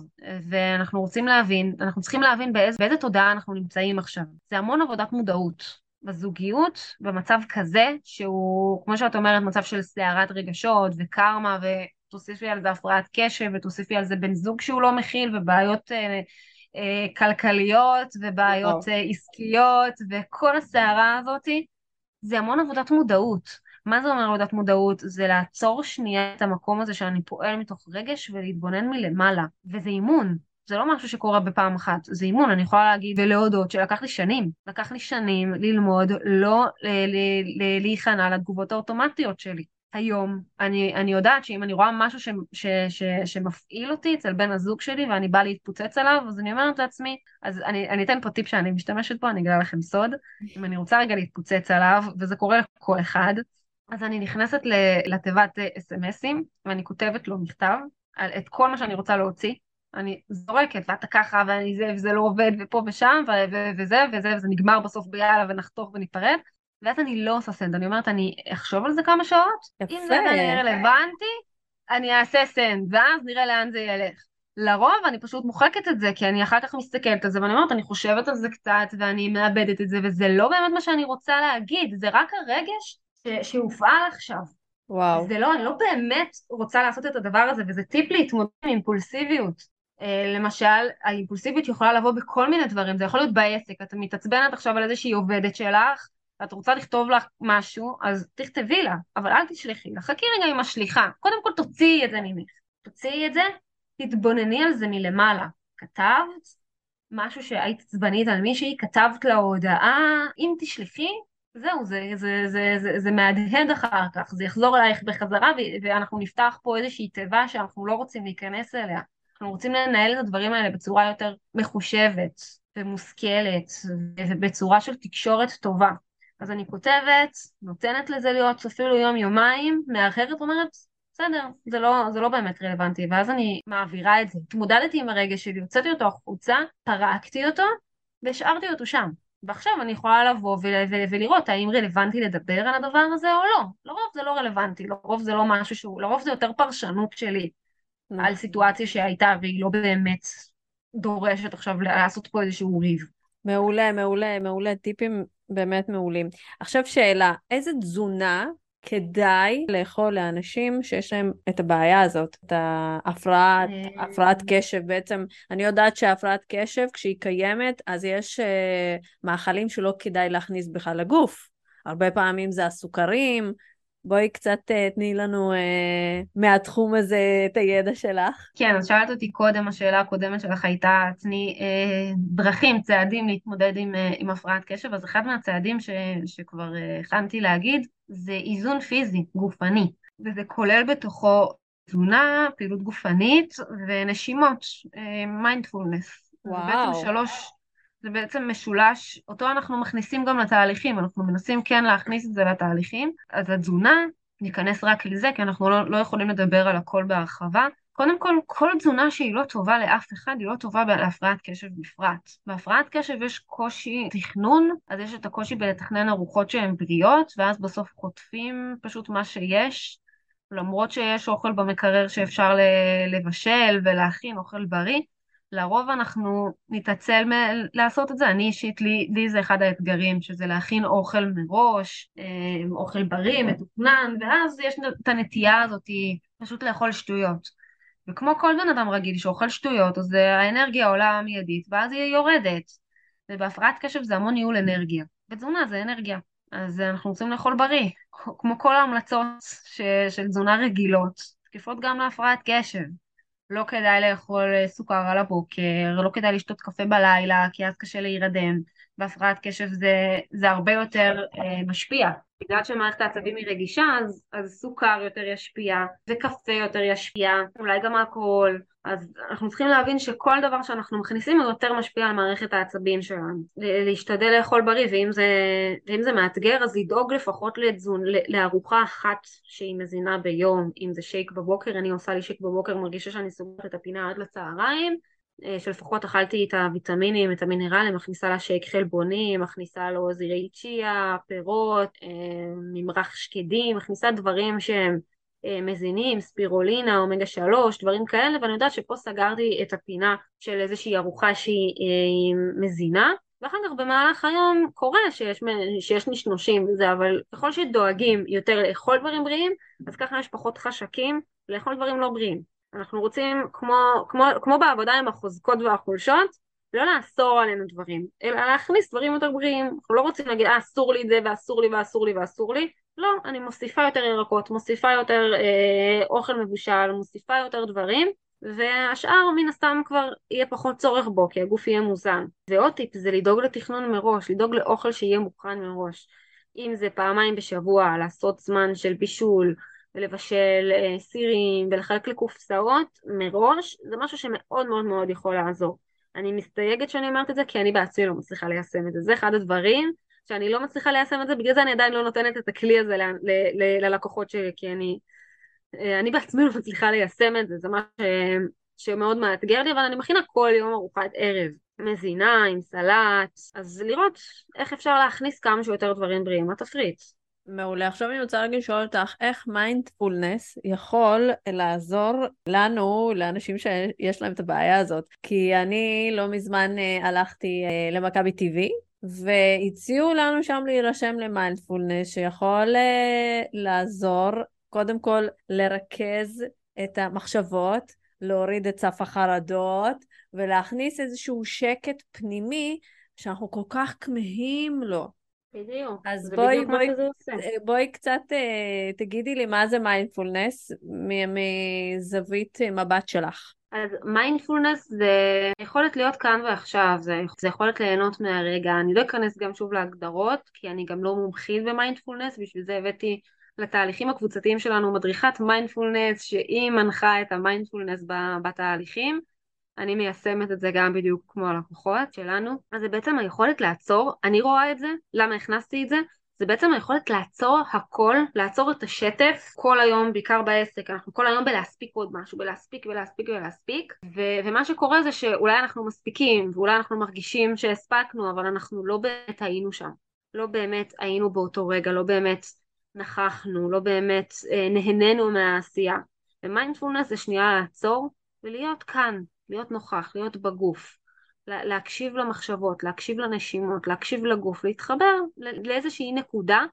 ואנחנו רוצים להבין, אנחנו צריכים להבין באיזה תודעה אנחנו נמצאים עכשיו. זה המון עבודת מודעות. בזוגיות, במצב כזה, שהוא, כמו שאת אומרת, מצב של סערת רגשות וקרמה, ותוסיפי על זה הפרעת קשב, ותוסיפי על זה בן זוג שהוא לא מכיל, ובעיות כלכליות, ובעיות עסקיות, וכל הסערה הזאת, זה המון עבודת מודעות. מה זה אומר עבודת מודעות? זה לעצור שנייה את המקום הזה שאני פועל מתוך רגש ולהתבונן מלמעלה. וזה אימון. זה לא משהו שקורה בפעם אחת. זה אימון. אני יכולה להגיד ולהודות שלקח לי שנים. לקח לי שנים ללמוד לא להיכנע לתגובות האוטומטיות שלי. היום אני יודעת שאם אני רואה משהו שמפעיל אותי אצל בן הזוג שלי ואני באה להתפוצץ עליו, אז אני אומרת לעצמי, אז אני אתן פה טיפ שאני משתמשת בו, אני אגלה לכם סוד. אם אני רוצה רגע להתפוצץ עליו, וזה קורה לכל אחד, אז אני נכנסת לתיבת SMS'ים, ואני כותבת לו מכתב, על את כל מה שאני רוצה להוציא, אני זורקת, ואתה ככה, ואני זה, וזה לא עובד, ופה ושם, וזה, וזה נגמר בסוף ביאללה, ונחתוך וניפרד, ואז אני לא עושה סנד, אני אומרת, אני אחשוב על זה כמה שעות, אם זה רלוונטי, אני אעשה סנד, ואז נראה לאן זה ילך. לרוב אני פשוט מוחקת את זה, כי אני אחר כך מסתכלת על זה, ואני אומרת, אני חושבת על זה קצת, ואני מאבדת את זה, וזה לא באמת מה שאני רוצה להגיד, זה רק הרגש שהופעל עכשיו. וואו. זה לא, אני לא באמת רוצה לעשות את הדבר הזה, וזה טיפ להתמודד עם אימפולסיביות. למשל, האימפולסיביות יכולה לבוא בכל מיני דברים, זה יכול להיות בעסק, את מתעצבנת עכשיו על איזושהי עובדת שלך, ואת רוצה לכתוב לך משהו, אז תכתבי לה, אבל אל תשלחי לה, חכי רגע עם השליחה, קודם כל תוציאי את זה ממך, תוציאי את זה, תתבונני על זה מלמעלה, כתבת משהו שהיית עצבנית על מישהי, כתבת לה הודעה, אם תשלחי, זהו, זה מהדהד אחר כך, זה יחזור אלייך בחזרה, ואנחנו נפתח פה איזושהי תיבה שאנחנו לא רוצים להיכנס אליה. אנחנו רוצים לנהל את הדברים האלה בצורה יותר מחושבת ומושכלת, ובצורה של תקשורת טובה. אז אני כותבת, נותנת לזה להיות אפילו יום-יומיים, מאחרת אומרת, בסדר, זה לא באמת רלוונטי, ואז אני מעבירה את זה. התמודדתי עם הרגע שלי, הוצאתי אותו החוצה, פרקתי אותו, והשארתי אותו שם. ועכשיו אני יכולה לבוא ולראות האם רלוונטי לדבר על הדבר הזה או לא. לרוב זה לא רלוונטי, לרוב זה לא משהו שהוא, לרוב זה יותר פרשנות שלי על סיטואציה שהייתה והיא לא באמת דורשת עכשיו לעשות פה איזשהו ריב. מעולה, מעולה, מעולה, טיפים באמת מעולים. עכשיו שאלה, איזה תזונה כדאי לאכול לאנשים שיש להם את הבעיה הזאת, את ההפרעת קשב? בעצם אני יודעת שההפרעת קשב כשהיא קיימת, אז יש מאכלים שלא כדאי להכניס בכלל לגוף, הרבה פעמים זה הסוכרים. בואי קצת תני לנו מהתחום הזה את הידע שלך. כן, אז שאלת אותי קודם, השאלה הקודמת שלך הייתה עצמי, דרכים, צעדים להתמודד עם הפרעת קשב, אז אחד מהצעדים שכבר הכנתי להגיד, זה איזון פיזי, גופני, וזה כולל בתוכו תזונה, פעילות גופנית ונשימות, מיינדפולנס. זה בעצם משולש, אותו אנחנו מכניסים גם לתהליכים, אנחנו מנסים כן להכניס את זה לתהליכים, אז התזונה, ניכנס רק לזה, כי אנחנו לא יכולים לדבר על הכל בהרחבה. קודם כל, כל תזונה שהיא לא טובה לאף אחד, היא לא טובה בהפרעת קשב בפרט. בהפרעת קשב יש קושי תכנון, אז יש את הקושי בלתכנן ארוחות שהן בריאות, ואז בסוף חוטפים פשוט מה שיש, למרות שיש אוכל במקרר שאפשר לבשל ולהכין אוכל בריא, לרוב אנחנו נתעצל לעשות את זה. אני אישית, לי זה אחד האתגרים, שזה להכין אוכל מראש, אוכל בריא, מתוכנן, ואז יש את הנטייה הזאת, פשוט לאכול שטויות. וכמו כל בן אדם רגיל שאוכל שטויות, אז האנרגיה עולה מיידית, ואז היא יורדת. ובהפרעת קשב זה המון ניהול אנרגיה. בתזונה זה אנרגיה. אז אנחנו רוצים לאכול בריא, כמו כל ההמלצות של תזונה רגילות, תקפות גם להפרעת קשב. לא כדאי לאכול סוכר על הבוקר, לא כדאי לשתות קפה בלילה, כי אז קשה להירדם. בהפרעת קשב זה הרבה יותר משפיע. בגלל שמערכת העצבים היא רגישה, אז סוכר יותר ישפיע, וקפה יותר ישפיע, אולי גם אלכוהול. אז אנחנו צריכים להבין שכל דבר שאנחנו מכניסים, יותר משפיע על מערכת העצבים שלנו. להשתדל לאכול בריא, ואם זה מאתגר, אז לדאוג לפחות לארוחה אחת שהיא מזינה ביום. אם זה שייק בבוקר, אני עושה לי שייק בבוקר, מרגישה שאני סוגרת את הפינה עד לצהריים, שלפחות אכלתי את הוויטמינים, את המינרלים, מכניסה לה שייק חלבוני, מכניסה לו זירי צ'יה, פירות, ממרח שקדים, מכניסה דברים שהם מזינים, ספירולינה, אומגה 3, דברים כאלה, ואני יודעת שפה סגרתי את הפינה של איזושהי ארוחה שהיא מזינה, ואחר כך במהלך היום קורה שיש נשנושים וזה, אבל ככל שדואגים יותר לאכול דברים בריאים, אז ככה יש פחות חשקים לאכול דברים לא בריאים. אנחנו רוצים, כמו בעבודה עם החוזקות והחולשות, לא לאסור עלינו דברים, אלא להכניס דברים יותר בריאים. אנחנו לא רוצים להגיד, אסור לי את זה, ואסור לי, ואסור לי, ואסור לי. לא, אני מוסיפה יותר ירקות, מוסיפה יותר אוכל מבושל, מוסיפה יותר דברים, והשאר מן הסתם כבר יהיה פחות צורך בו, כי הגוף יהיה מוזן. ועוד טיפ זה לדאוג לתכנון מראש, לדאוג לאוכל שיהיה מוכן מראש. אם זה פעמיים בשבוע, לעשות זמן של בישול, ולבשל סירים, ולחלק לקופסאות מראש, זה משהו שמאוד מאוד מאוד יכול לעזור. אני מסתייגת שאני אומרת את זה, כי אני בעצמי לא מצליחה ליישם את זה. זה אחד הדברים שאני לא מצליחה ליישם את זה, בגלל זה אני עדיין לא נותנת את הכלי הזה ללקוחות שלי, כי אני בעצמי לא מצליחה ליישם את זה. זה משהו שמאוד מאתגר לי, אבל אני מכינה כל יום ארוחת ערב, מזינה עם סלט, אז לראות איך אפשר להכניס כמה שיותר דברים בריאים, מה תפריט. מעולה. עכשיו אני רוצה להגיד שואל אותך, איך מיינדפולנס יכול לעזור לנו, לאנשים שיש להם את הבעיה הזאת? כי אני לא מזמן הלכתי למכבי טבעי, והציעו לנו שם להירשם למיינדפולנס, שיכול לעזור קודם כל לרכז את המחשבות, להוריד את סף החרדות, ולהכניס איזשהו שקט פנימי שאנחנו כל כך כמהים לו. בדיוק. אז בואי קצת תגידי לי מה זה מיינדפולנס מזווית מבט שלך. אז מיינדפולנס זה יכולת להיות כאן ועכשיו, זה יכולת ליהנות מהרגע. אני לא אכנס גם שוב להגדרות, כי אני גם לא מומחית במיינדפולנס, בשביל זה הבאתי לתהליכים הקבוצתיים שלנו מדריכת מיינדפולנס, שהיא מנחה את המיינדפולנס בתהליכים. אני מיישמת את זה גם בדיוק כמו הלקוחות שלנו. אז זה בעצם היכולת לעצור, אני רואה את זה, למה הכנסתי את זה, זה בעצם היכולת לעצור הכל, לעצור את השטף, כל היום, בעיקר בעסק, אנחנו כל היום בלהספיק עוד משהו, בלהספיק, ומה שקורה זה שאולי אנחנו מספיקים, ואולי אנחנו מרגישים שהספקנו, אבל אנחנו לא באמת היינו שם, לא באמת היינו באותו רגע, לא באמת נכחנו, לא באמת נהנינו מהעשייה. ומיינדפולנס זה שנייה לעצור, ולהיות כאן. להיות נוכח, להיות בגוף, להקשיב למחשבות, להקשיב לנשימות, להקשיב לגוף, להתחבר לאיזושהי נקודה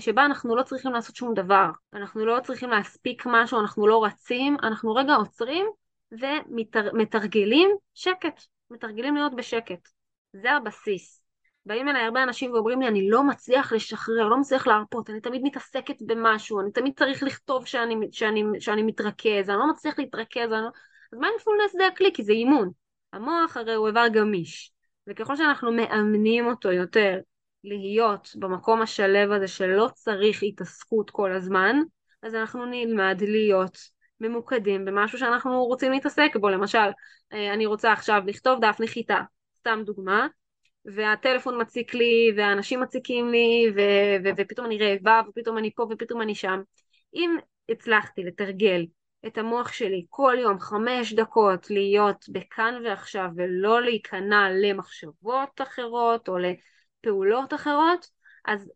שבה אנחנו לא צריכים לעשות שום דבר, אנחנו לא צריכים להספיק משהו, אנחנו לא רצים, אנחנו רגע עוצרים ומתרגלים שקט, מתרגלים להיות בשקט. זה הבסיס. באים אליי הרבה אנשים ואומרים לי, אני לא מצליח לשחרר, לא מצליח להרפות, אני תמיד מתעסקת במשהו, אני תמיד צריך לכתוב שאני מתרכז, אני לא מצליח להתרכז, אני לא... אז מיינדפולנס זה הכלי, כי זה אימון. המוח הרי הוא איבר גמיש, וככל שאנחנו מאמנים אותו יותר להיות במקום השלב הזה שלא צריך התעסקות כל הזמן, אז אנחנו נלמד להיות ממוקדים במשהו שאנחנו רוצים להתעסק בו. למשל, אני רוצה עכשיו לכתוב דף נחיתה, סתם דוגמה, והטלפון מציק לי, והאנשים מציקים לי, ופתאום אני רעבה, ופתאום אני פה, ופתאום אני שם. אם הצלחתי לתרגל את המוח שלי כל יום 5 דקות להיות בכאן ועכשיו, ולא להיכנע למחשבות אחרות, או לפעולות אחרות, אז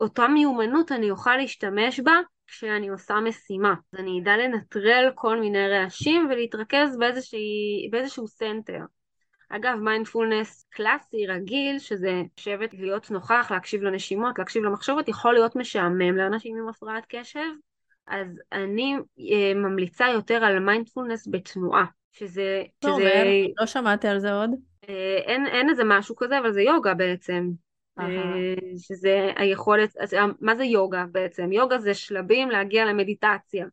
אותה מיומנות אני אוכל להשתמש בה, כשאני עושה משימה. אז אני אדע לנטרל כל מיני רעשים, ולהתרכז באיזשהו סנטר. אגב, מיינדפולנס קלאסי, רגיל, שזה שבת להיות נוכח, להקשיב לנשימות, להקשיב למחשבות, יכול להיות משעמם לאנשים עם הפרעת קשב, אז אני ממליצה יותר על מיינדפולנס בתנועה, שזה... לא שמעתי על זה עוד. אין איזה משהו כזה, אבל זה יוגה בעצם. שזה היכולת, מה זה יוגה בעצם? יוגה זה שלבים להגיע למדיטציה.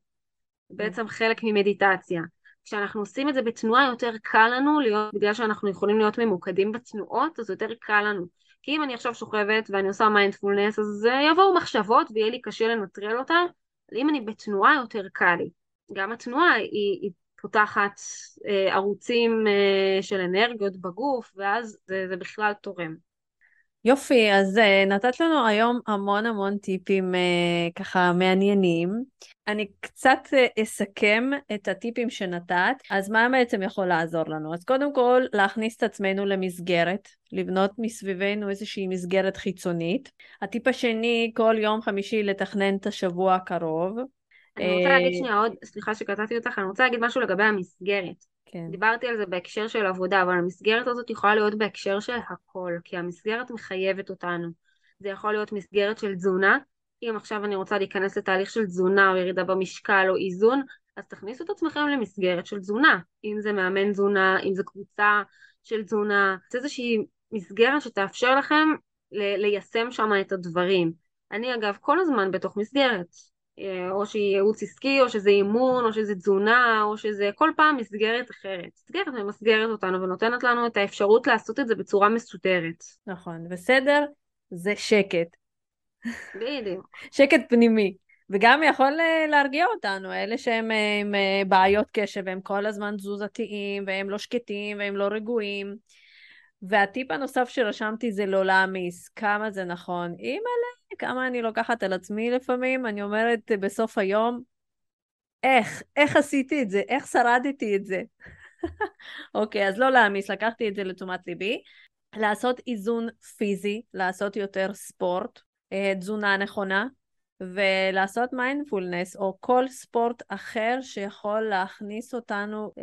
בעצם חלק ממדיטציה. כשאנחנו עושים את זה בתנועה יותר קל לנו, בגלל שאנחנו יכולים להיות ממוקדים בתנועות, אז יותר קל לנו. כי אם אני עכשיו שוכבת ואני עושה מיינדפולנס, אז יבואו מחשבות ויהיה לי קשה לנטרל אותה, אבל אם אני בתנועה יותר קל לי. גם התנועה היא פותחת ערוצים של אנרגיות בגוף, ואז זה בכלל תורם. יופי, אז נתת לנו היום המון המון טיפים ככה מעניינים. אני קצת אסכם את הטיפים שנתת, אז מה בעצם יכול לעזור לנו? אז קודם כל, להכניס את עצמנו למסגרת, לבנות מסביבנו איזושהי מסגרת חיצונית. הטיפ השני, כל יום חמישי לתכנן את השבוע הקרוב. אני רוצה להגיד שנייה עוד, סליחה שקטעתי אותך, אני רוצה להגיד משהו לגבי המסגרת. כן. דיברתי על זה בהקשר של עבודה, אבל המסגרת הזאת יכולה להיות בהקשר של הכל, כי המסגרת מחייבת אותנו. זה יכול להיות מסגרת של תזונה, אם עכשיו אני רוצה להיכנס לתהליך של תזונה, או ירידה במשקל, או איזון, אז תכניסו את עצמכם למסגרת של תזונה, אם זה מאמן תזונה, אם זה קבוצה של תזונה, זה איזושהי מסגרת שתאפשר לכם ליישם שם את הדברים. אני אגב כל הזמן בתוך מסגרת, או שייעוץ עסקי, או שזה אימון, או שזה תזונה, או שזה כל פעם מסגרת אחרת. מסגרת ומסגרת אותנו, ונותנת לנו את האפשרות לעשות את זה בצורה מסודרת. נכון, בסדר, זה שקט. בדיוק. שקט פנימי. וגם יכול להרגיע אותנו, אלה שהם בעיות קשב, והם כל הזמן תזוזתיים, והם לא שקטים, והם לא רגועים. והטיפ הנוסף שרשמתי זה לא להמיס, כמה זה נכון, אימאלה, כמה אני לוקחת על עצמי לפעמים, אני אומרת בסוף היום, איך עשיתי את זה, איך שרדתי את זה. אוקיי, אז לא להמיס, לקחתי את זה לתשומת ליבי, לעשות איזון פיזי, לעשות יותר ספורט, תזונה נכונה, ולעשות מיינדפולנס, או כל ספורט אחר שיכול להכניס אותנו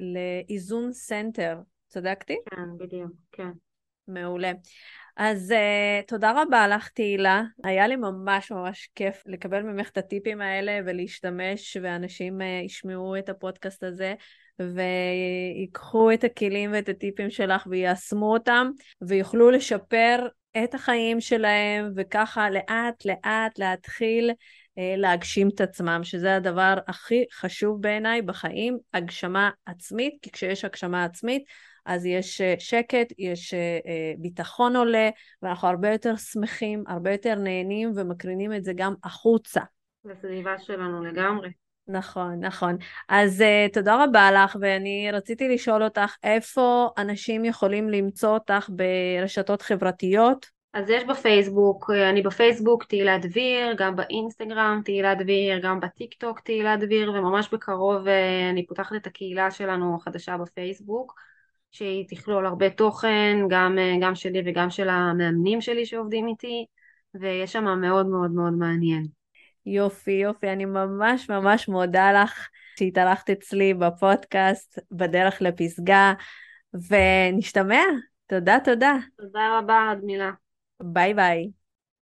לאיזון סנטר, צדקתי? כן, בדיוק, כן. מעולה. אז תודה רבה לך, תהילה. היה לי ממש ממש כיף לקבל ממך את הטיפים האלה ולהשתמש, ואנשים ישמעו את הפודקאסט הזה, ויקחו את הכלים ואת הטיפים שלך ויישמו אותם, ויוכלו לשפר את החיים שלהם, וככה לאט לאט להתחיל להגשים את עצמם, שזה הדבר הכי חשוב בעיניי בחיים, הגשמה עצמית, כי כשיש הגשמה עצמית, אז יש שקט, יש ביטחון עולה, ואנחנו הרבה יותר שמחים, הרבה יותר נהנים, ומקרינים את זה גם החוצה. בסביבה שלנו לגמרי. נכון, נכון. אז תודה רבה לך, ואני רציתי לשאול אותך, איפה אנשים יכולים למצוא אותך ברשתות חברתיות? אז יש בפייסבוק, אני בפייסבוק תהילה דביר, גם באינסטגרם תהילה דביר, גם בטיקטוק תהילה דביר, וממש בקרוב אני פותחת את הקהילה שלנו החדשה בפייסבוק, שהיא תכלול הרבה תוכן, גם שלי וגם של המאמנים שלי שעובדים איתי, ויש שם מאוד מאוד מאוד מעניין. יופי, יופי, אני ממש ממש מודה לך שהתארחת אצלי בפודקאסט בדרך לפסגה, ונשתמע. תודה, תודה. תודה רבה, רדמילה. ביי ביי.